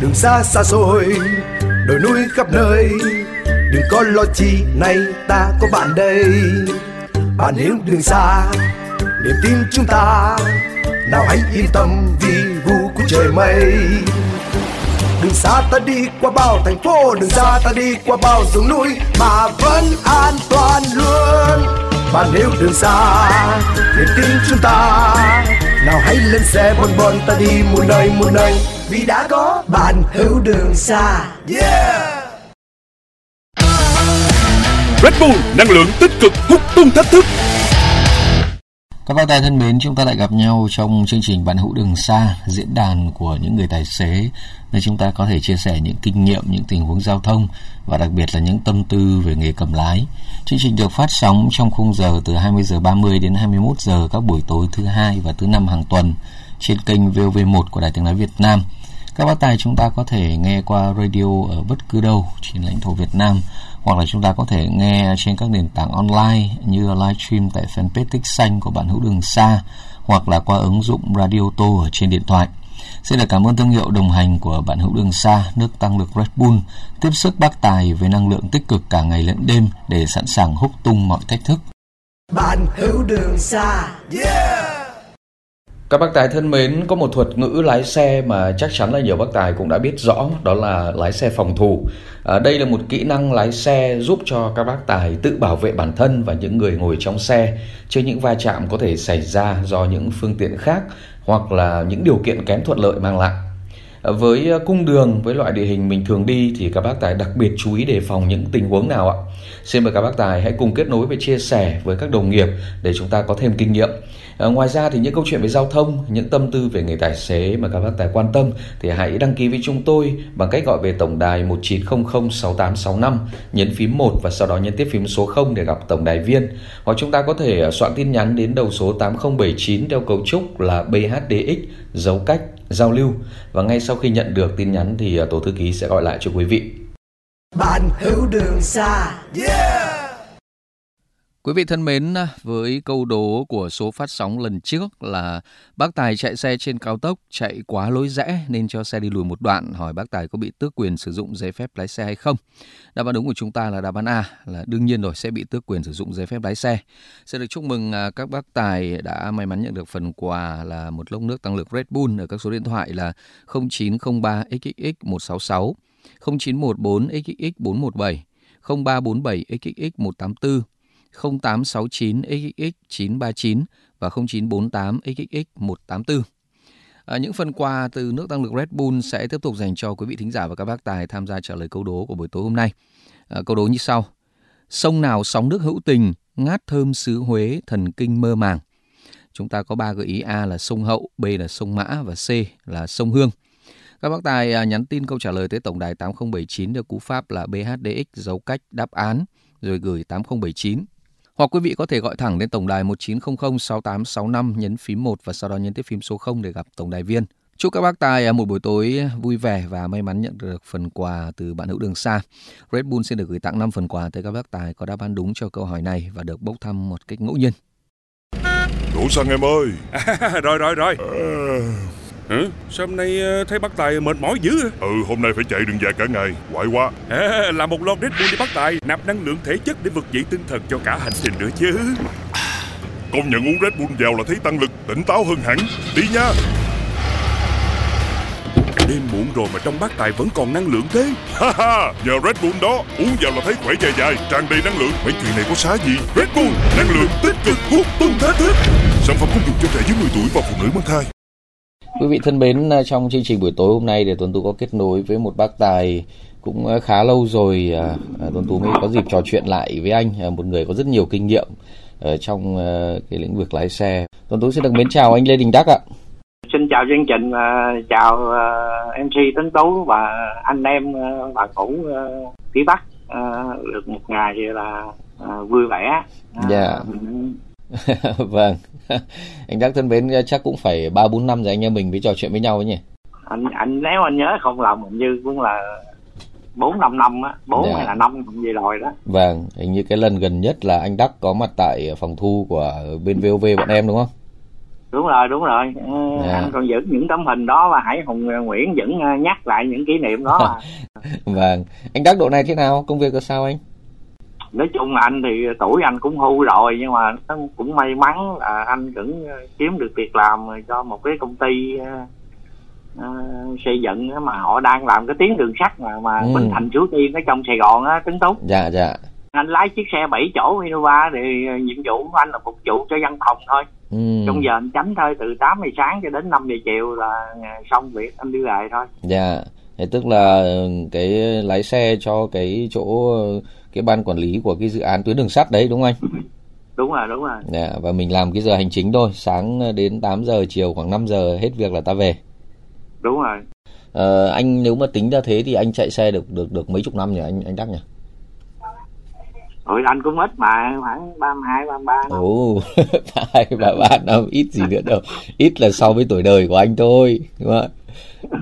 đường xa xa xôi, đồi núi khắp nơi, đừng có lo chi, nay ta có bạn đây. Bạn hiểu đường xa, niềm tin chúng ta, nào hãy yên tâm vì gu của trời mây. Đường xa ta đi qua bao thành phố, đường xa ta đi qua bao dòng núi mà vẫn an toàn luôn. Bạn hiểu đường xa, niềm tin chúng ta, nào hãy lên xe bon ta đi muôn nơi vì đã có bạn hiểu đường xa. Yeah. Red Bull, năng lượng tích cực hút tung thách thức. Các bạn tài thân mến, chúng ta lại gặp nhau trong chương trình Bạn Hữu Đường Xa, diễn đàn của những người tài xế, nơi chúng ta có thể chia sẻ những kinh nghiệm, những tình huống giao thông và đặc biệt là những tâm tư về nghề cầm lái. Chương trình được phát sóng trong khung giờ từ 20h30 đến 21h các buổi tối thứ Hai và thứ Năm hàng tuần trên kênh VOV1 của Đài Tiếng nói Việt Nam. Các bác tài chúng ta có thể nghe qua radio ở bất cứ đâu trên lãnh thổ Việt Nam, hoặc là chúng ta có thể nghe trên các nền tảng online như livestream tại fanpage Tích Xanh của Bạn Hữu Đường Xa, hoặc là qua ứng dụng Radio Tô ở trên điện thoại. Xin được cảm ơn thương hiệu đồng hành của Bạn Hữu Đường Xa, nước tăng lực Red Bull, tiếp sức bác tài với năng lượng tích cực cả ngày lẫn đêm để sẵn sàng húc tung mọi thách thức. Bạn Hữu Đường Xa. Yeah! Các bác tài thân mến, có một thuật ngữ lái xe mà chắc chắn là nhiều bác tài cũng đã biết rõ, đó là lái xe phòng thủ. Đây là một kỹ năng lái xe giúp cho các bác tài tự bảo vệ bản thân và những người ngồi trong xe trước những va chạm có thể xảy ra do những phương tiện khác hoặc là những điều kiện kém thuận lợi mang lại. Với cung đường, với loại địa hình mình thường đi thì các bác tài đặc biệt chú ý đề phòng những tình huống nào ạ? Xin mời các bác tài hãy cùng kết nối và chia sẻ với các đồng nghiệp để chúng ta có thêm kinh nghiệm. Ngoài ra thì những câu chuyện về giao thông, những tâm tư về nghề tài xế mà các bác tài quan tâm thì hãy đăng ký với chúng tôi bằng cách gọi về tổng đài 19006865, nhấn phím 1 và sau đó nhấn tiếp phím số 0 để gặp tổng đài viên. Hoặc chúng ta có thể soạn tin nhắn đến đầu số 8079 theo cấu trúc là BHDX, dấu cách, giao lưu. Và ngay sau khi nhận được tin nhắn thì tổ thư ký sẽ gọi lại cho quý vị. Bạn Hữu Đường Xa. Yeah! Quý vị thân mến, với câu đố của số phát sóng lần trước là bác tài chạy xe trên cao tốc chạy quá lối rẽ nên cho xe đi lùi một đoạn, hỏi bác tài có bị tước quyền sử dụng giấy phép lái xe hay không? Đáp án đúng của chúng ta là đáp án A, là đương nhiên rồi, sẽ bị tước quyền sử dụng giấy phép lái xe. Sẽ được chúc mừng các bác tài đã may mắn nhận được phần quà là một lốc nước tăng lực Red Bull ở các số điện thoại là 0903XXX166, 0914XXX417, 0347XXX184, 0869XXX939 và 0948XXX184. Những phần quà từ nước tăng lực Red Bull sẽ tiếp tục dành cho quý vị thính giả và các bác tài tham gia trả lời câu đố của buổi tối hôm nay. Câu đố như sau: sông nào sóng nước hữu tình, ngát thơm xứ Huế thần kinh mơ màng. Chúng ta có 3 gợi ý: A là sông Hậu, B là sông Mã và C là sông Hương. Các bác tài nhắn tin câu trả lời tới tổng đài 8079 theo cú pháp là BHDX dấu cách đáp án rồi gửi 8079. Hoặc quý vị có thể gọi thẳng đến tổng đài 19006865, nhấn phím 1 và sau đó nhấn tiếp phím số 0 để gặp tổng đài viên. Chúc các bác tài một buổi tối vui vẻ và may mắn nhận được phần quà từ Bạn Hữu Đường Xa. Red Bull xin được gửi tặng 5 phần quà tới các bác tài có đáp án đúng cho câu hỏi này và được bốc thăm một cách ngẫu nhiên. Đủ xăng em ơi. Rồi. Sao hôm nay thấy bác tài mệt mỏi dữ? Hôm nay phải chạy đường dài cả ngày, quậy quá. Làm một lon Red Bull đi bác tài, nạp năng lượng thể chất để vực dậy tinh thần cho cả hành trình nữa chứ. Công nhận uống Red Bull vào là thấy tăng lực, tỉnh táo hơn hẳn. Đi nha. Đêm muộn rồi mà trong bác tài vẫn còn năng lượng thế. Nhờ Red Bull đó, uống vào là thấy khỏe dài dài, tràn đầy năng lượng. Mấy chuyện này có xá gì? Red Bull, năng lượng tích cực hút tung thách thức. Sản phẩm cũng dùng cho trẻ dưới 10 tuổi và phụ nữ mang thai. Quý vị thân mến, trong chương trình buổi tối hôm nay để Tuấn Tú có kết nối với một bác tài cũng khá lâu rồi, Tuấn Tú mới có dịp trò chuyện lại với anh, một người có rất nhiều kinh nghiệm trong cái lĩnh vực lái xe. Tuấn Tú xin được mến chào anh Lê Đình Đắc ạ. Xin chào chương trình, chào MC Tuấn Tú và anh em bạn cũ phía Bắc, được một ngày là vui vẻ. Dạ. Vâng. Anh Đắc thân mến, chắc cũng phải 3-4 năm rồi anh em mình mới trò chuyện với nhau ấy nhỉ? Anh nếu anh nhớ không lầm hình như cũng là 4-5 năm á, 4 hay là 5 cũng gì rồi đó. Vâng, hình như cái lần gần nhất là anh Đắc có mặt tại phòng thu của bên VOV bọn em đúng không? Đúng rồi. Anh còn giữ những tấm hình đó và Hải Hùng Nguyễn vẫn nhắc lại những kỷ niệm đó mà. Vâng. Anh Đắc độ này thế nào? Công việc là sao anh? Nói chung là anh thì tuổi anh cũng hưu rồi, nhưng mà nó cũng may mắn là anh vẫn kiếm được việc làm cho một cái công ty xây dựng mà họ đang làm cái tuyến đường sắt mà Bình Thành Suối Tiên ở trong Sài Gòn á, Tuấn Tú. Dạ. Anh lái chiếc xe 7 chỗ Innova thì nhiệm vụ của anh là phục vụ cho văn phòng thôi. Trong giờ anh tránh thôi, từ 8 giờ sáng cho đến 5 giờ chiều là xong việc anh đi lại thôi. Dạ. Thế tức là cái lái xe cho cái chỗ cái ban quản lý của cái dự án tuyến đường sắt đấy đúng không anh? Đúng rồi. Dạ, và mình làm cái giờ hành chính thôi, sáng đến 8 giờ chiều khoảng 5 giờ hết việc là ta về. Đúng rồi. Anh nếu mà tính ra thế thì anh chạy xe được mấy chục năm nhỉ anh Đắc nhỉ? Ôi anh cũng ít mà, khoảng 32-33 năm. Ồ, 32-33 năm ít gì nữa đâu. Ít là so với tuổi đời của anh thôi, đúng không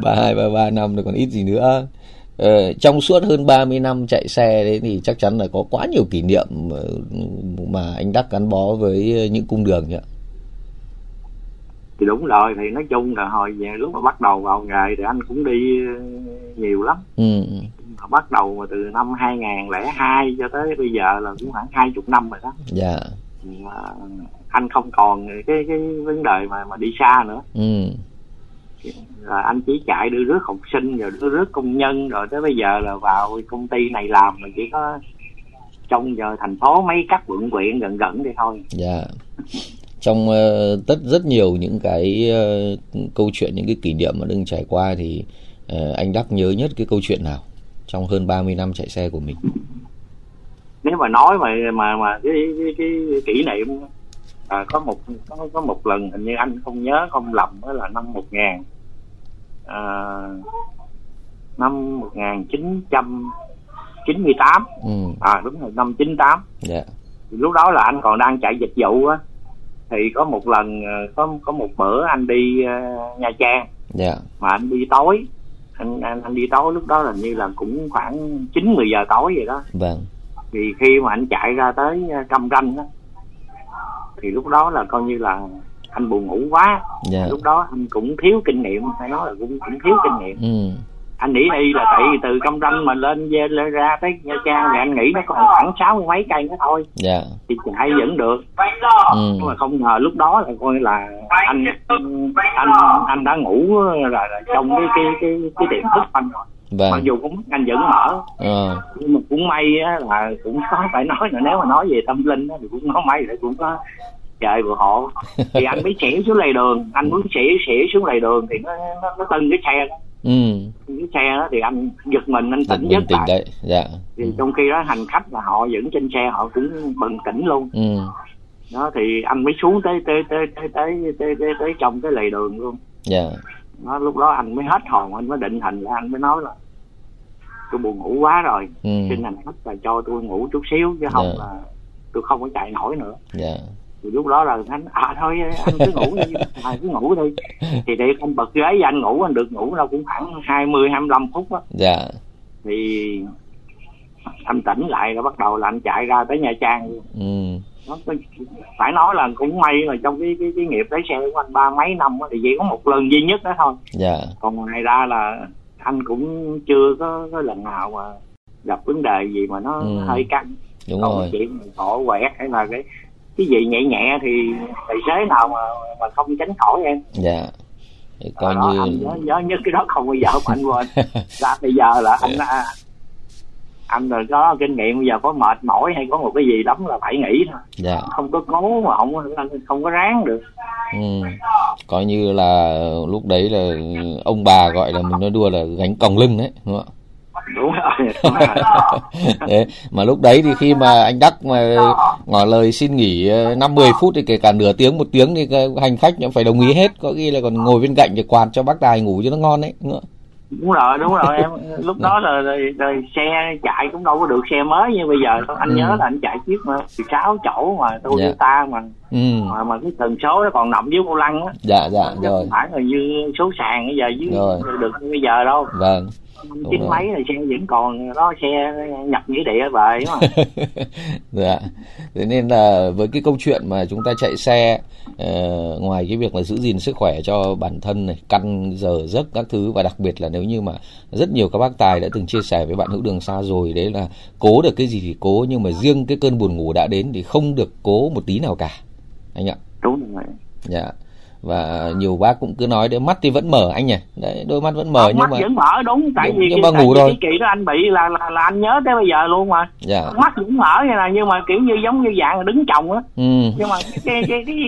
ạ? 32-33 năm rồi còn ít gì nữa. Trong suốt hơn 30 năm chạy xe đấy thì chắc chắn là có quá nhiều kỷ niệm mà anh Đắc gắn bó với những cung đường nhỉ? Thì đúng rồi, thì nói chung là hồi về lúc mà bắt đầu vào nghề thì anh cũng đi nhiều lắm. Bắt đầu từ năm 2002 cho tới bây giờ là cũng khoảng 20 năm rồi đó. Dạ. Anh không còn cái vấn đề mà đi xa nữa. Rồi anh chỉ chạy đưa rước học sinh rồi đưa rước công nhân, rồi tới bây giờ là vào công ty này làm mà chỉ có trong giờ thành phố mấy các quận huyện gần đi thôi. Dạ. Trong rất nhiều những cái câu chuyện, những cái kỷ niệm mà đừng trải qua thì anh Đắc nhớ nhất cái câu chuyện nào trong hơn 30 năm chạy xe của mình? Nếu mà nói mà cái kỷ niệm có một lần hình như anh không nhớ không lầm đó là năm 1998. Đúng rồi, năm 98. Dạ. Lúc đó là anh còn đang chạy dịch vụ á, thì có một lần có một bữa anh đi Nha Trang. Yeah. Mà anh đi tối, anh đi tối lúc đó là như là cũng khoảng 9-10 giờ tối vậy đó. Vâng. Thì khi mà anh chạy ra tới Cam Ranh á, thì lúc đó là coi như là anh buồn ngủ quá. Yeah. Lúc đó anh cũng thiếu kinh nghiệm, phải nói là cũng thiếu kinh nghiệm. Anh nghĩ đi là tại vì từ Cam Ranh mà lên ra tới Nha Trang thì anh nghĩ nó còn khoảng 60 mấy cây nữa thôi. Yeah. Thì chạy vẫn được. Nhưng mà không ngờ lúc đó là coi là anh đã ngủ rồi trong cái tiệm thức ăn rồi. Vâng. Mặc dù cũng anh vẫn mở. Nhưng mà cũng may á, là cũng có phải nói là nếu mà nói về tâm linh á, thì cũng có may lại cũng có trời của họ. Thì anh mới xỉu xuống lề đường, anh muốn xỉu xuống lề đường thì nó tưng cái xe đó. Cái xe đó thì anh giật mình, anh tỉnh giấc lại. Dạ. Thì trong khi đó hành khách là họ vẫn trên xe, họ cũng bừng tỉnh luôn. Đó thì anh mới xuống tới trong cái lề đường luôn. Dạ. Nó lúc đó anh mới hết hồn, anh mới định hình lại, anh mới nói là tôi buồn ngủ quá rồi, xin hành khách là cho tôi ngủ chút xíu chứ không là tôi không có chạy nổi nữa. Dạ. Thì lúc đó là thôi anh cứ ngủ thôi. Thì để không bật ghế và anh ngủ, anh được ngủ đâu cũng khoảng 20-25 phút á. Dạ. Thì anh tỉnh lại rồi bắt đầu là anh chạy ra tới Nha Trang. Phải nói là cũng may là trong cái nghiệp lái xe của anh 30 mấy năm á, thì chỉ có một lần duy nhất đó thôi. Dạ. Còn ngoài ra là anh cũng chưa có lần nào mà gặp vấn đề gì mà nó hơi căng. Đúng. Còn rồi chuyện bỏ quẹt hay là cái gì nhẹ nhẹ thì tài xế nào mà không tránh khỏi em. Dạ. Coi đó, như anh nhớ nhất cái đó không bao giờ mà anh quên. Là bây giờ là anh rồi có kinh nghiệm, bây giờ có mệt mỏi hay có một cái gì lắm là phải nghỉ thôi. Dạ. Không có cố mà không có ráng được. Coi như là lúc đấy là ông bà gọi là mình nói đùa là gánh còng lưng đấy, đúng không ạ? Đúng rồi. Đấy, mà lúc đấy thì khi mà anh Đắc mà ngỏ lời xin nghỉ 50 phút thì kể cả nửa tiếng, một tiếng thì hành khách cũng phải đồng ý hết, có khi là còn ngồi bên cạnh để quạt cho bác tài ngủ cho nó ngon đấy. Đúng rồi em. Lúc đó là rồi xe chạy cũng đâu có được xe mới như bây giờ. Anh nhớ là anh chạy chiếc 16 chỗ mà Toyota mà cái tần số nó còn nằm dưới vô lăng á. Dạ, rồi. Không phải là như số sàn bây giờ dưới được như bây giờ đâu. Vâng. Chín mấy thì xe vẫn còn đó, xe nhập nghĩa địa về đúng không? Dạ. Thế nên là với cái câu chuyện mà chúng ta chạy xe, ngoài cái việc là giữ gìn sức khỏe cho bản thân này, căn giờ giấc các thứ, và đặc biệt là nếu như mà rất nhiều các bác tài đã từng chia sẻ với Bạn Hữu Đường Xa rồi, đấy là cố được cái gì thì cố, nhưng mà riêng cái cơn buồn ngủ đã đến thì không được cố một tí nào cả anh ạ. Đúng rồi. Dạ. Và nhiều bác cũng cứ nói đấy, mắt thì vẫn mở anh nhỉ, đấy, đôi mắt vẫn mở, nhưng mắt mà vẫn mở đúng, tại vì nhưng mà ngủ rồi. Cái kỳ đó anh bị là anh nhớ tới bây giờ luôn mà. Dạ. Mắt vẫn mở như là, nhưng mà kiểu như giống như dạng là đứng chồng á. Ừ. Nhưng mà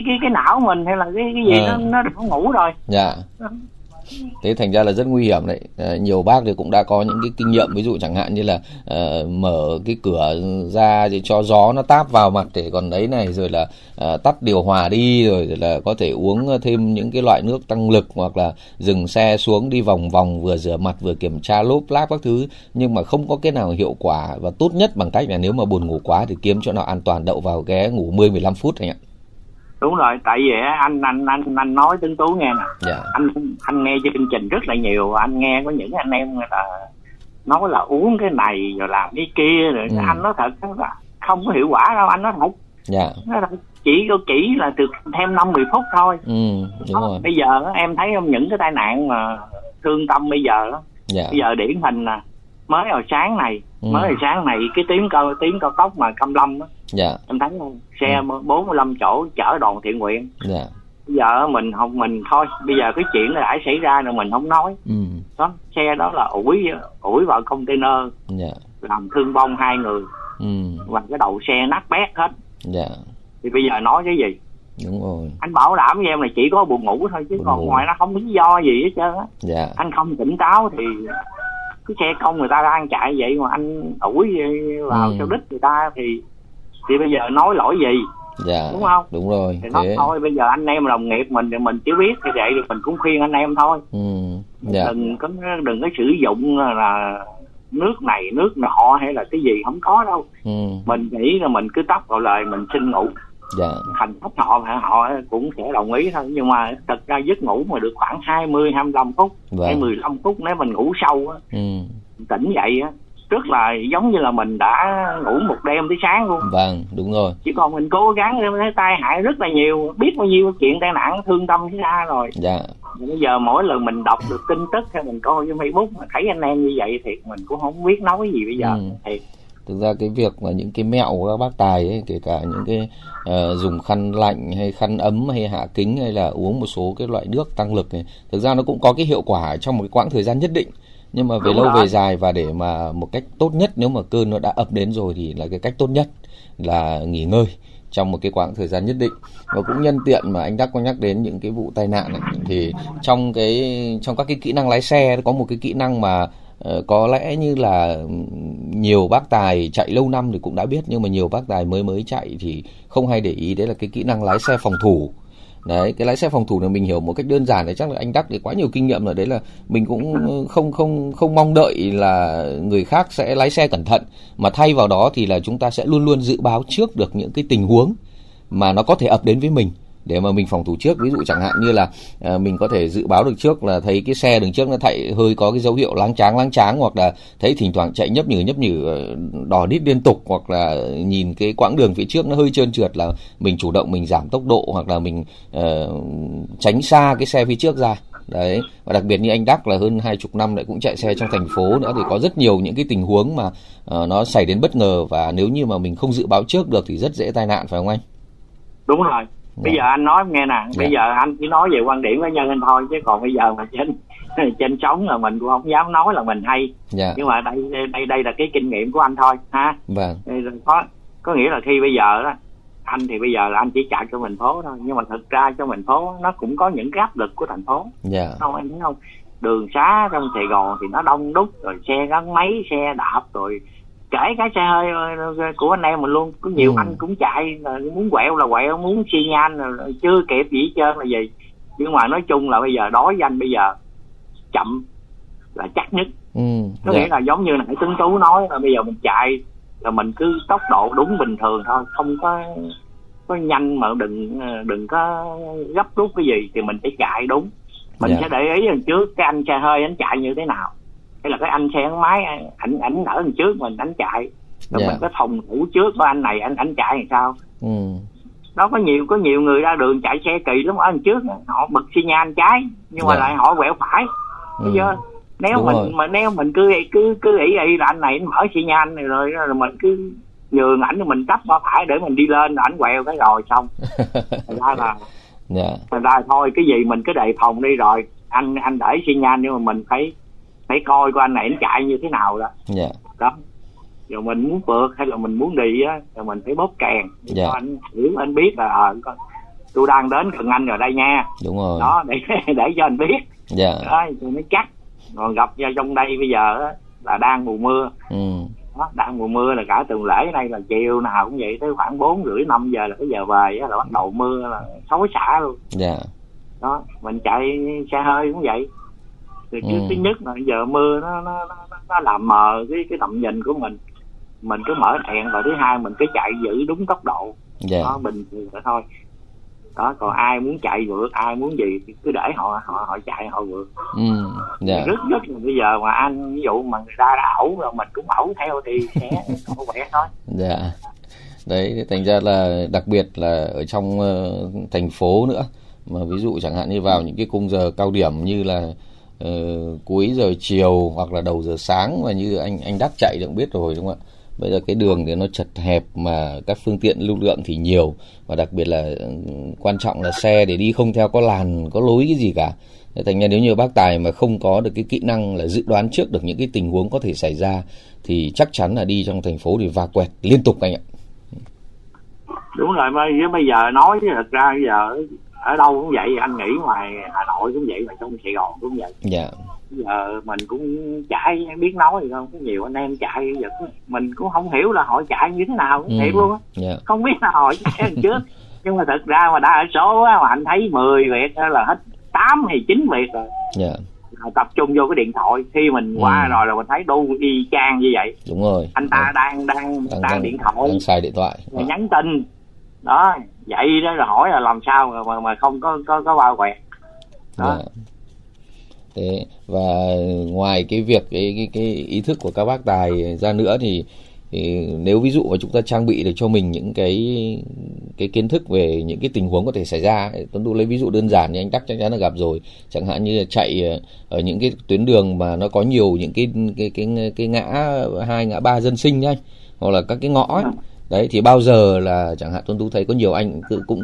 cái não mình hay là cái gì nó được ngủ rồi. Dạ. Thế thành ra là rất nguy hiểm đấy. Nhiều bác thì cũng đã có những cái kinh nghiệm, ví dụ chẳng hạn như là mở cái cửa ra để cho gió nó táp vào mặt để còn đấy này, rồi là tắt điều hòa đi, rồi là có thể uống thêm những cái loại nước tăng lực, hoặc là dừng xe xuống đi vòng vòng, vừa rửa mặt vừa kiểm tra lốp láp các thứ, nhưng mà không có cái nào hiệu quả. Và tốt nhất bằng cách là nếu mà buồn ngủ quá thì kiếm chỗ nào an toàn, đậu vào ghé ngủ 10-15 phút anh ạ. Đúng rồi, tại vì anh nói Tuấn Tú nghe nè. Yeah. Anh nghe chương trình rất là nhiều, anh nghe có những anh em người ta nói là uống cái này rồi làm cái kia rồi. Anh nói thật là không có hiệu quả đâu, anh nói thật. Yeah. Nó chỉ là được thêm 5-10 phút thôi. Đúng rồi. Bây giờ em thấy không, những cái tai nạn mà thương tâm bây giờ đó. Yeah. Bây giờ điển hình là mới hồi sáng này cái tuyến cao tốc mà Cam Lâm á. Dạ. Em thấy không? Xe 45 chỗ chở đoàn thiện nguyện. Dạ. Bây giờ mình thôi, bây giờ cái chuyện nó đã xảy ra rồi mình không nói. Đó, xe đó là ủi vào container. Dạ. Làm thương vong 2 người. Và cái đầu xe nát bét hết. Dạ. Thì bây giờ nói cái gì? Đúng rồi. Anh bảo đảm với em là chỉ có buồn ngủ thôi, chứ buồn còn ngủ. Ngoài nó không lý do gì hết trơn á. Dạ. Anh không tỉnh táo thì cái xe công người ta đang chạy vậy mà anh ủi vào sau đít người ta thì bây giờ nói lỗi gì? Dạ, đúng không? Đúng rồi. Thì nói thôi, bây giờ anh em đồng nghiệp mình thì mình chỉ biết thì vậy, thì mình cũng khuyên anh em thôi. Dạ. Đừng có sử dụng là nước này nước nọ hay là cái gì, không có đâu. Mình nghĩ là mình cứ tóc vào lời mình xin ngủ. Dạ. Thành khách họ cũng sẽ đồng ý thôi, nhưng mà thật ra giấc ngủ mà được khoảng 20-25 phút. Dạ. Hay 15 phút nếu mình ngủ sâu á. Tỉnh dậy á, tức là giống như là mình đã ngủ một đêm tới sáng luôn. Vâng, đúng rồi. Chỉ còn mình cố gắng thấy tai hại rất là nhiều, biết bao nhiêu chuyện tai nạn thương tâm xảy ra rồi. Dạ. Bây giờ mỗi lần mình đọc được tin tức hay mình coi trên Facebook mà thấy anh em như vậy thiệt mình cũng không biết nói gì bây giờ. Thiệt. Thực ra cái việc mà những cái mẹo của các bác tài ấy, kể cả những cái dùng khăn lạnh hay khăn ấm hay hạ kính hay là uống một số cái loại nước tăng lực này, thực ra nó cũng có cái hiệu quả trong một cái quãng thời gian nhất định. Nhưng mà về lâu về dài, và để mà một cách tốt nhất, nếu mà cơn nó đã ập đến rồi thì là cái cách tốt nhất là nghỉ ngơi trong một cái quãng thời gian nhất định. Và cũng nhân tiện mà anh Đắc có nhắc đến những cái vụ tai nạn này, thì trong các cái kỹ năng lái xe có một cái kỹ năng mà có lẽ như là nhiều bác tài chạy lâu năm thì cũng đã biết, nhưng mà nhiều bác tài mới chạy thì không hay để ý, đấy là cái kỹ năng lái xe phòng thủ. Đấy, cái lái xe phòng thủ này mình hiểu một cách đơn giản là chắc là anh Đắc thì quá nhiều kinh nghiệm rồi, đấy là mình cũng không mong đợi là người khác sẽ lái xe cẩn thận, mà thay vào đó thì là chúng ta sẽ luôn luôn dự báo trước được những cái tình huống mà nó có thể ập đến với mình để mà mình phòng thủ trước. Ví dụ chẳng hạn như là mình có thể dự báo được trước là thấy cái xe đường trước nó hơi có cái dấu hiệu láng tráng, hoặc là thấy thỉnh thoảng chạy nhấp nhử đỏ đít liên tục, hoặc là nhìn cái quãng đường phía trước nó hơi trơn trượt là mình chủ động mình giảm tốc độ, hoặc là mình tránh xa cái xe phía trước ra. Đấy, và đặc biệt như anh Đắc là hơn 20 năm lại cũng chạy xe trong thành phố nữa, thì có rất nhiều những cái tình huống mà nó xảy đến bất ngờ, và nếu như mà mình không dự báo trước được thì rất dễ tai nạn, phải không anh? Đúng rồi. Bây giờ anh nói nghe nè, bây giờ anh chỉ nói về quan điểm cá nhân anh thôi, chứ còn bây giờ mà trên sống là mình cũng không dám nói là mình hay. Nhưng mà đây là cái kinh nghiệm của anh thôi ha. Có nghĩa là khi bây giờ đó, anh thì bây giờ là anh chỉ chạy cho mình phố thôi, nhưng mà thực ra cho mình phố nó cũng có những cái áp lực của thành phố. Không, anh thấy không, đường xá trong Sài Gòn thì nó đông đúc rồi, xe gắn máy, xe đạp, rồi kể cái xe hơi của anh em mình luôn. Có nhiều anh cũng chạy, muốn quẹo là quẹo, muốn xi nhan chưa kịp gì hết trơn là gì. Nhưng mà nói chung là bây giờ đối với anh, bây giờ chậm là chắc nhất. Có nghĩa là giống như nãy Tuấn Tú nói là bây giờ mình chạy là mình cứ tốc độ đúng bình thường thôi, không có nhanh mà đừng có gấp rút cái gì, thì mình phải chạy đúng. Mình sẽ để ý lần trước cái anh xe hơi anh chạy như thế nào. Thế là cái anh xe gắn máy ảnh ở đằng trước mình, ảnh chạy rồi mình cái phòng ngủ trước của anh này, ảnh chạy làm sao. Đó, có nhiều người ra đường chạy xe kỳ lắm, ở đằng trước họ bật xi nhan trái nhưng mà lại họ quẹo phải. Bây giờ nếu đúng mình rồi. Mà nếu mình cứ ý là anh này anh mở xi nhan này rồi mình cứ nhường ảnh, mình tấp qua phải để mình đi lên, ảnh quẹo cái rồi xong. Thành ra thôi cái gì mình cứ đề phòng đi, rồi anh để xi nhan nhưng mà mình phải coi của anh này anh chạy như thế nào đó. Đó, rồi mình muốn vượt hay là mình muốn đi á, rồi mình phải bóp kèn cho anh hiểu, anh biết là tôi đang đến gần anh rồi đây nha. Đúng rồi. Đó, để cho anh biết. Đó, tôi mới chắc. Còn gặp ra trong đây bây giờ á, là đang mùa mưa. Đó, đang mùa mưa là cả tuần lễ đây là chiều nào cũng vậy, tới khoảng 4:30-5 giờ là cái giờ về á, là bắt đầu mưa là xối xả luôn. Đó, mình chạy xe hơi cũng vậy. Thì thứ nhất là giờ mưa nó làm mờ cái tầm nhìn của mình cứ mở đèn, và thứ hai mình cứ chạy giữ đúng tốc độ đó, bình thường vậy thôi. Đó, còn ai muốn chạy vượt, ai muốn gì thì cứ để họ chạy họ vượt. Rất là bây giờ mà anh ví dụ mà người ta đã ẩu rồi mình cũng ẩu theo thì sẽ không khỏe thôi. Đấy, thành ra là đặc biệt là ở trong thành phố nữa, mà ví dụ chẳng hạn như vào những cái khung giờ cao điểm như là cuối giờ chiều hoặc là đầu giờ sáng, mà như anh Đắc chạy cũng biết rồi đúng không ạ? Bây giờ cái đường thì nó chật hẹp mà các phương tiện lưu lượng thì nhiều, và đặc biệt là quan trọng là xe để đi không theo có làn, có lối cái gì cả. Thành ra nếu như bác Tài mà không có được cái kỹ năng là dự đoán trước được những cái tình huống có thể xảy ra thì chắc chắn là đi trong thành phố thì va quẹt liên tục anh ạ. Đúng rồi, bây giờ nói thật ra bây giờ ở đâu cũng vậy, anh nghĩ ngoài Hà Nội cũng vậy, mà trong Sài Gòn cũng vậy. Giờ mình cũng chạy biết nói gì không, có nhiều anh em chạy giờ mình cũng không hiểu là họ chạy như thế nào, cũng thiệt luôn á. Không biết là họ chạy trước nhưng mà thật ra mà đã ở số á, mà anh thấy 10 việc là hết 8 hay 9 việc rồi. Tập trung vô cái điện thoại, khi mình qua rồi là mình thấy đu y chang như vậy. Đúng rồi, anh ta đang điện thoại, đang xài điện thoại, nhắn tin đó vậy đó, là hỏi là làm sao mà không có bao quẹt đó. Thế, và ngoài cái việc cái ý thức của các bác Tài ra nữa thì nếu ví dụ mà chúng ta trang bị được cho mình những cái kiến thức về những cái tình huống có thể xảy ra, Tuấn Tú lấy ví dụ đơn giản như anh Đắc chắc chắn là gặp rồi, chẳng hạn như là chạy ở những cái tuyến đường mà nó có nhiều những cái ngã 2, ngã 3 dân sinh nhá, hoặc là các cái ngõ ấy. Đấy, thì bao giờ là chẳng hạn Tuấn Tú thấy có nhiều anh cũng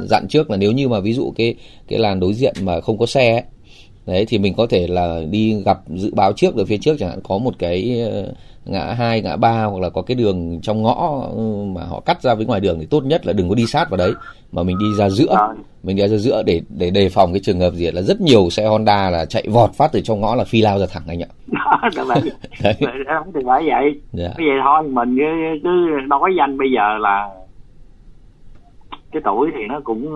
dặn trước là nếu như mà ví dụ cái làn đối diện mà không có xe ấy, đấy thì mình có thể là đi gặp, dự báo trước được phía trước, chẳng hạn có một cái ngã 2, ngã 3 hoặc là có cái đường trong ngõ mà họ cắt ra với ngoài đường thì tốt nhất là đừng có đi sát vào đấy, mà mình đi ra giữa, để đề phòng cái trường hợp gì là rất nhiều xe Honda là chạy vọt phát từ trong ngõ là phi lao ra thẳng anh ạ. Đấy, không thì phải vậy. Cái vậy thôi, mình cứ nói danh bây giờ là cái tuổi thì nó cũng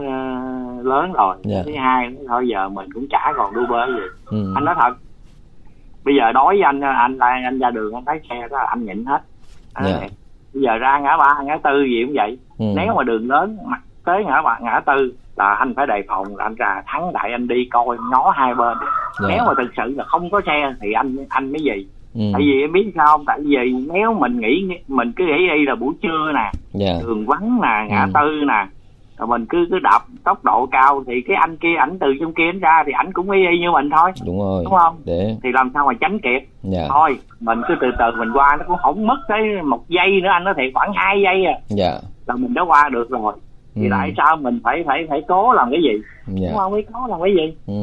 lớn rồi. Thứ hai thôi giờ mình cũng chả còn đu bơ gì. Anh nói thật, bây giờ đói với anh ra đường anh thấy xe đó anh nhịn hết. Bây giờ ra ngã 3, ngã 4 gì cũng vậy. Nếu mà đường lớn mặt tới ngã 3, ngã 4 là anh phải đề phòng, là anh ra thắng đại anh đi coi ngó hai bên. Nếu mà thực sự là không có xe thì anh mới gì. Tại vì em biết sao không, tại vì nếu mình nghĩ mình cứ nghĩ đi là buổi trưa nè, đường vắng nè, ngã 4 nè, rồi mình cứ đạp tốc độ cao thì cái anh kia ảnh từ trong kia ảnh ra thì ảnh cũng y như mình thôi. Đúng rồi, đúng không? Thì làm sao mà tránh kịp. Thôi mình cứ từ từ mình qua, nó cũng không mất tới 1 giây nữa anh nói thiệt, khoảng 2 giây à là mình đã qua được rồi. Thì tại sao mình phải cố làm cái gì? Đúng không? Phải cố làm cái gì?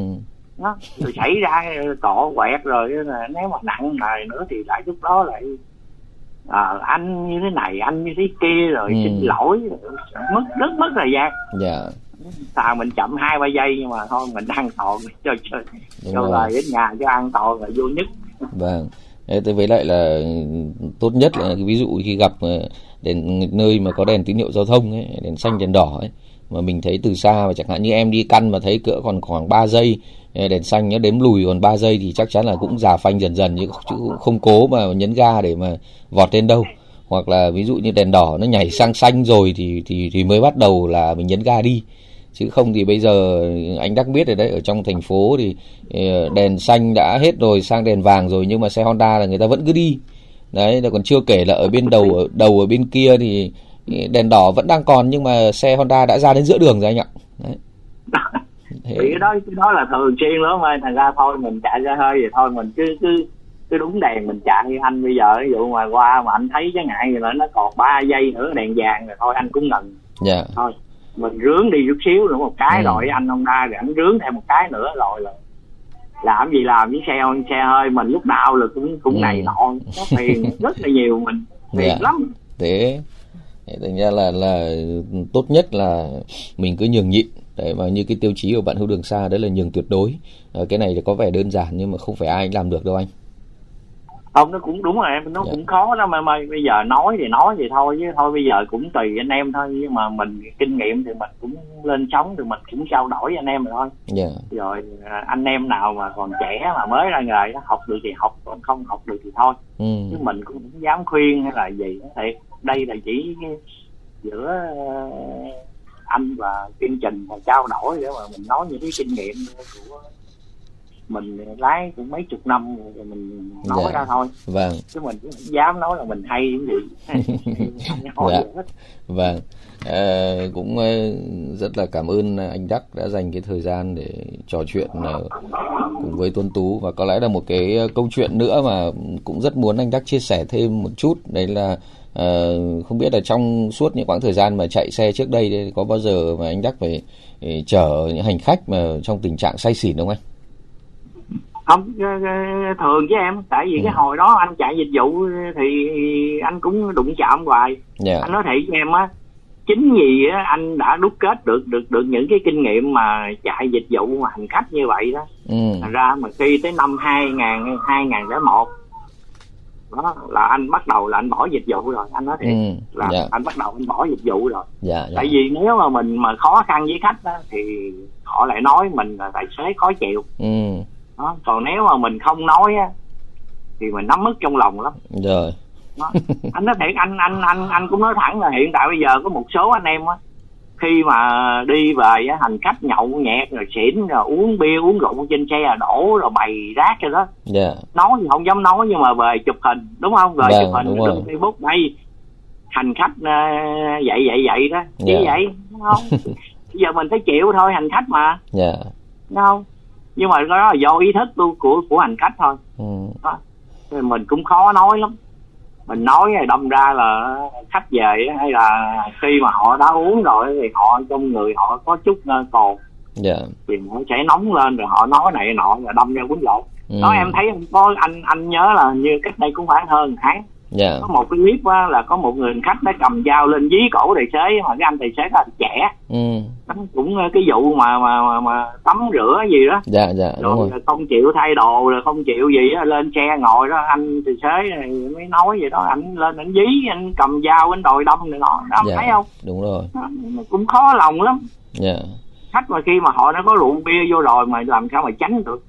Đó, rồi xảy ra cọ quẹt rồi, nếu mà nặng này nữa thì lại lúc đó lại anh như thế này, anh như thế kia rồi xin lỗi, mất thời gian. Sao mình chậm 2-3 giây nhưng mà thôi mình ăn toàn cho rồi đến nhà cho ăn toàn là vui nhất. Với lại là tốt nhất là ví dụ khi gặp đến nơi mà có đèn tín hiệu giao thông ấy, đèn xanh đèn đỏ ấy, mà mình thấy từ xa, và chẳng hạn như em đi căn mà thấy cỡ còn khoảng 3 giây đèn xanh nó đếm lùi còn 3 giây thì chắc chắn là cũng già phanh dần chứ cũng không cố mà nhấn ga để mà vọt lên đâu. Hoặc là ví dụ như đèn đỏ nó nhảy sang xanh rồi thì mới bắt đầu là mình nhấn ga đi. Chứ không thì bây giờ anh Đắc biết rồi đấy, ở trong thành phố thì đèn xanh đã hết rồi, sang đèn vàng rồi, nhưng mà xe Honda là người ta vẫn cứ đi. Đấy, còn chưa kể là ở bên đầu ở bên kia thì đèn đỏ vẫn đang còn, nhưng mà xe Honda đã ra đến giữa đường rồi anh ạ. Đấy. Thì cái đó là thường xuyên lắm anh, thành ra thôi mình chạy ra hơi vậy thôi, mình cứ đúng đèn mình chạy. Anh bây giờ ví dụ mà qua mà anh thấy cái ngại rồi, nó còn 3 giây nữa đèn vàng rồi thôi anh cũng ngừng. Dạ. Thôi mình rướng đi chút xíu nữa một cái rồi anh Honda rồi anh rướng thêm một cái nữa rồi là làm gì làm với xe hơi mình lúc nào là cũng này nọ, nó phiền rất là nhiều, mình phiền lắm. Thế thành ra là tốt nhất là mình cứ nhường nhịn. Đấy, mà như cái tiêu chí của bạn hữu đường xa đấy là nhường tuyệt đối. Cái này thì có vẻ đơn giản nhưng mà không phải ai làm được đâu anh. Không, nó cũng đúng rồi em, nó cũng khó lắm em ơi. Bây giờ nói thì thôi, chứ thôi bây giờ cũng tùy anh em thôi. Nhưng mà mình kinh nghiệm thì mình cũng lên sóng thì mình cũng trao đổi với anh em rồi thôi. Rồi anh em nào mà còn trẻ mà mới ra nghề, học được thì học, còn không học được thì thôi. Chứ mình cũng không dám khuyên hay là gì thiệt. Đây là chỉ giữa anh và chương trình mà trao đổi để mà mình nói những cái kinh nghiệm của mình lái cũng mấy chục năm rồi mình nói ra thôi. Vâng. Chứ mình cũng không dám nói là mình hay cái gì. Vâng. Cũng rất là cảm ơn anh Đắc đã dành cái thời gian để trò chuyện cùng với Tuấn Tú, và có lẽ là một cái câu chuyện nữa mà cũng rất muốn anh Đắc chia sẻ thêm một chút, đấy là không biết là trong suốt những quãng thời gian mà chạy xe trước đây có bao giờ mà anh Đắc phải chở những hành khách mà trong tình trạng say xỉn không anh? Không, thường với em, tại vì cái hồi đó anh chạy dịch vụ thì anh cũng đụng chạm hoài. Anh nói thiệt với em á, chính vì anh đã đúc kết được những cái kinh nghiệm mà chạy dịch vụ mà hành khách như vậy đó. Thành ra mà khi tới năm 2001 đó là anh bắt đầu là anh bỏ dịch vụ rồi, anh nói thiệt là anh bắt đầu anh bỏ dịch vụ rồi. Tại vì nếu mà mình mà khó khăn với khách đó, thì họ lại nói mình là tài xế khó chịu. Đó, còn nếu mà mình không nói á thì mình nắm mất trong lòng lắm. Đó. Anh nói thiệt, anh cũng nói thẳng là hiện tại bây giờ có một số anh em á, khi mà đi về á, hành khách nhậu nhẹt rồi xỉn rồi uống bia uống rượu trên xe là đổ rồi bày rác rồi đó. Nói thì không dám nói, nhưng mà về chụp hình đúng không, về chụp hình lên Facebook đây hành khách vậy đó chứ vậy đúng không. Bây giờ mình phải chịu thôi, hành khách mà đúng không, nhưng mà đó là do ý thức của hành khách thôi. Đó. Mình cũng khó nói lắm, mình nói thì đâm ra là khách về hay là khi mà họ đã uống rồi thì họ trong người họ có chút cồn thì họ chảy nóng lên rồi họ nói này nọ rồi đâm ra quýnh lộn. Đó, em thấy có anh nhớ là như cách đây cũng khoảng hơn tháng có một cái clip á, là có một người khách đã cầm dao lên dí cổ tài xế, mà cái anh tài xế đó là trẻ. Cũng cái vụ mà tắm rửa gì đó, rồi không chịu thay đồ rồi không chịu gì đó, lên xe ngồi đó anh tài xế này mới nói vậy đó, anh lên anh dí, anh cầm dao anh đòi đâm này nọ đó, thấy không? Đúng rồi. Nó cũng khó lòng lắm. Khách mà khi mà họ đã có rượu bia vô rồi mà làm sao mà tránh được.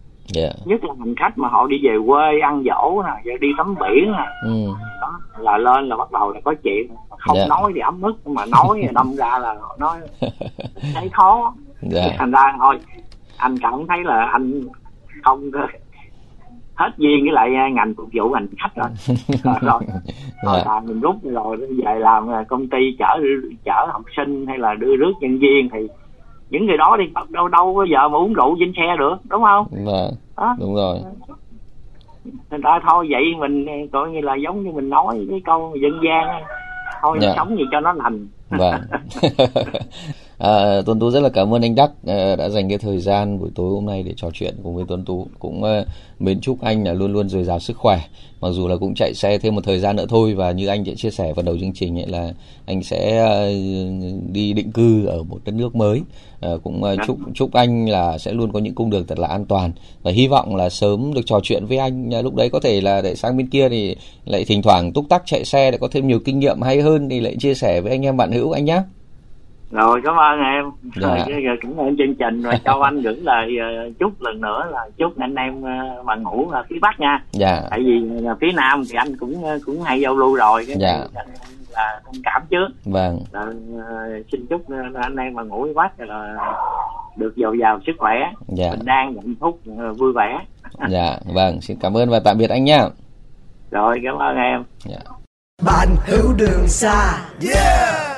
Nhất là hành khách mà họ đi về quê ăn dỗ nè, đi tắm biển nè, đó là lên là bắt đầu là có chuyện không nói thì ấm ức, mà nói thì đâm ra là nói thấy khó. Thành ra thôi anh cảm thấy là anh không hết duyên với lại ngành phục vụ ngành khách rồi. Là mình rút rồi về làm công ty chở học sinh hay là đưa rước nhân viên thì những người đó đi đâu bao giờ mà uống rượu trên xe được đúng không? Đúng rồi. Nên ra thôi vậy mình coi như là giống như mình nói cái câu dân gian thôi, sống gì cho nó lành. Tuấn Tú rất là cảm ơn anh Đắc đã dành cái thời gian buổi tối hôm nay để trò chuyện cùng với Tuấn Tú. Cũng mến chúc anh là luôn luôn dồi dào sức khỏe, mặc dù là cũng chạy xe thêm một thời gian nữa thôi, và như anh đã chia sẻ vào đầu chương trình ấy, là anh sẽ đi định cư ở một đất nước mới. Cũng chúc anh là sẽ luôn có những cung đường thật là an toàn, và hy vọng là sớm được trò chuyện với anh. Lúc đấy có thể là để sang bên kia thì lại thỉnh thoảng túc tắc chạy xe để có thêm nhiều kinh nghiệm hay hơn thì lại chia sẻ với anh em bạn hữu anh nhé. Rồi cảm ơn em. Rồi cảm ơn chương trình. Rồi cho anh gửi lời chúc lần nữa là chúc anh em bạn ngủ ở phía Bắc nha. Dạ. Tại vì phía Nam thì anh cũng hay giao lưu rồi. Dạ. Là thông cảm trước. Vâng. Rồi, xin chúc anh em bạn ngủ phía Bắc là được dồi dào sức khỏe. Dạ. Mình đang hạnh phúc vui vẻ. Dạ. Vâng. Xin cảm ơn và tạm biệt anh nha. Rồi cảm ơn em. Dạ. Bạn hữu đường xa. Yeah.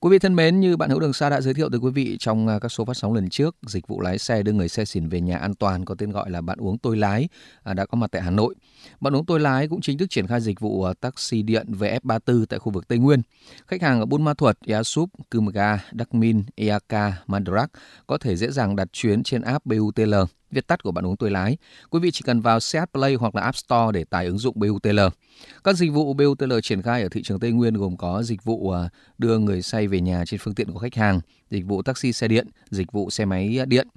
Quý vị thân mến, như Bạn Hữu Đường Xa đã giới thiệu tới quý vị trong các số phát sóng lần trước, dịch vụ lái xe đưa người xe xỉn về nhà an toàn có tên gọi là Bạn Uống Tôi Lái đã có mặt tại Hà Nội. Bạn Uống Tôi Lái cũng chính thức triển khai dịch vụ taxi điện VF34 tại khu vực Tây Nguyên. Khách hàng ở Buôn Ma Thuột, Yasup, Kumga, Dakmin, EAK, Mandrak có thể dễ dàng đặt chuyến trên app BUTL, viết tắt của Bạn Uống Tôi Lái. Quý vị chỉ cần vào CH Play hoặc là App Store để tải ứng dụng BUTL. Các dịch vụ BUTL triển khai ở thị trường Tây Nguyên gồm có dịch vụ đưa người say về nhà trên phương tiện của khách hàng, dịch vụ taxi xe điện, dịch vụ xe máy điện.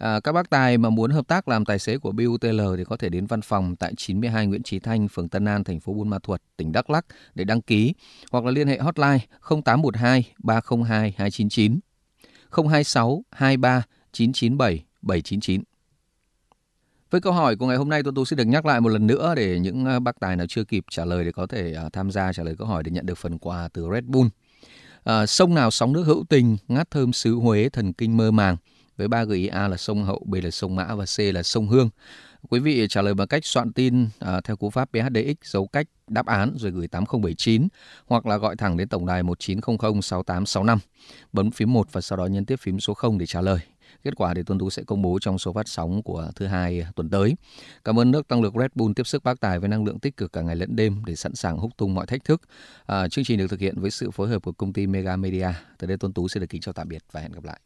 Các bác tài mà muốn hợp tác làm tài xế của BUTL thì có thể đến văn phòng tại 92 Nguyễn Trí Thanh, phường Tân An, thành phố Buôn Ma Thuột, tỉnh Đắk Lắc để đăng ký hoặc là liên hệ hotline 0812 302 299 026 23 997 799. Với câu hỏi của ngày hôm nay, Tuấn Tú xin được nhắc lại một lần nữa để những bác tài nào chưa kịp trả lời để có thể tham gia trả lời câu hỏi để nhận được phần quà từ Red Bull. Sông nào sóng nước hữu tình, ngát thơm xứ Huế, thần kinh mơ màng. Với ba gợi ý A là sông Hậu, B là sông Mã và C là sông Hương. Quý vị trả lời bằng cách soạn tin theo cú pháp PHDX, dấu cách, đáp án rồi gửi 8079 hoặc là gọi thẳng đến tổng đài 19006865. Bấm phím 1 và sau đó nhấn tiếp phím số 0 để trả lời. Kết quả thì Tuấn Tú sẽ công bố trong số phát sóng của thứ Hai tuần tới. Cảm ơn nước tăng lực Red Bull tiếp sức bác tài với năng lượng tích cực cả ngày lẫn đêm để sẵn sàng húc tung mọi thách thức. Chương trình được thực hiện với sự phối hợp của công ty Mega Media. Tới đây Tuấn Tú sẽ được kính chào tạm biệt và hẹn gặp lại.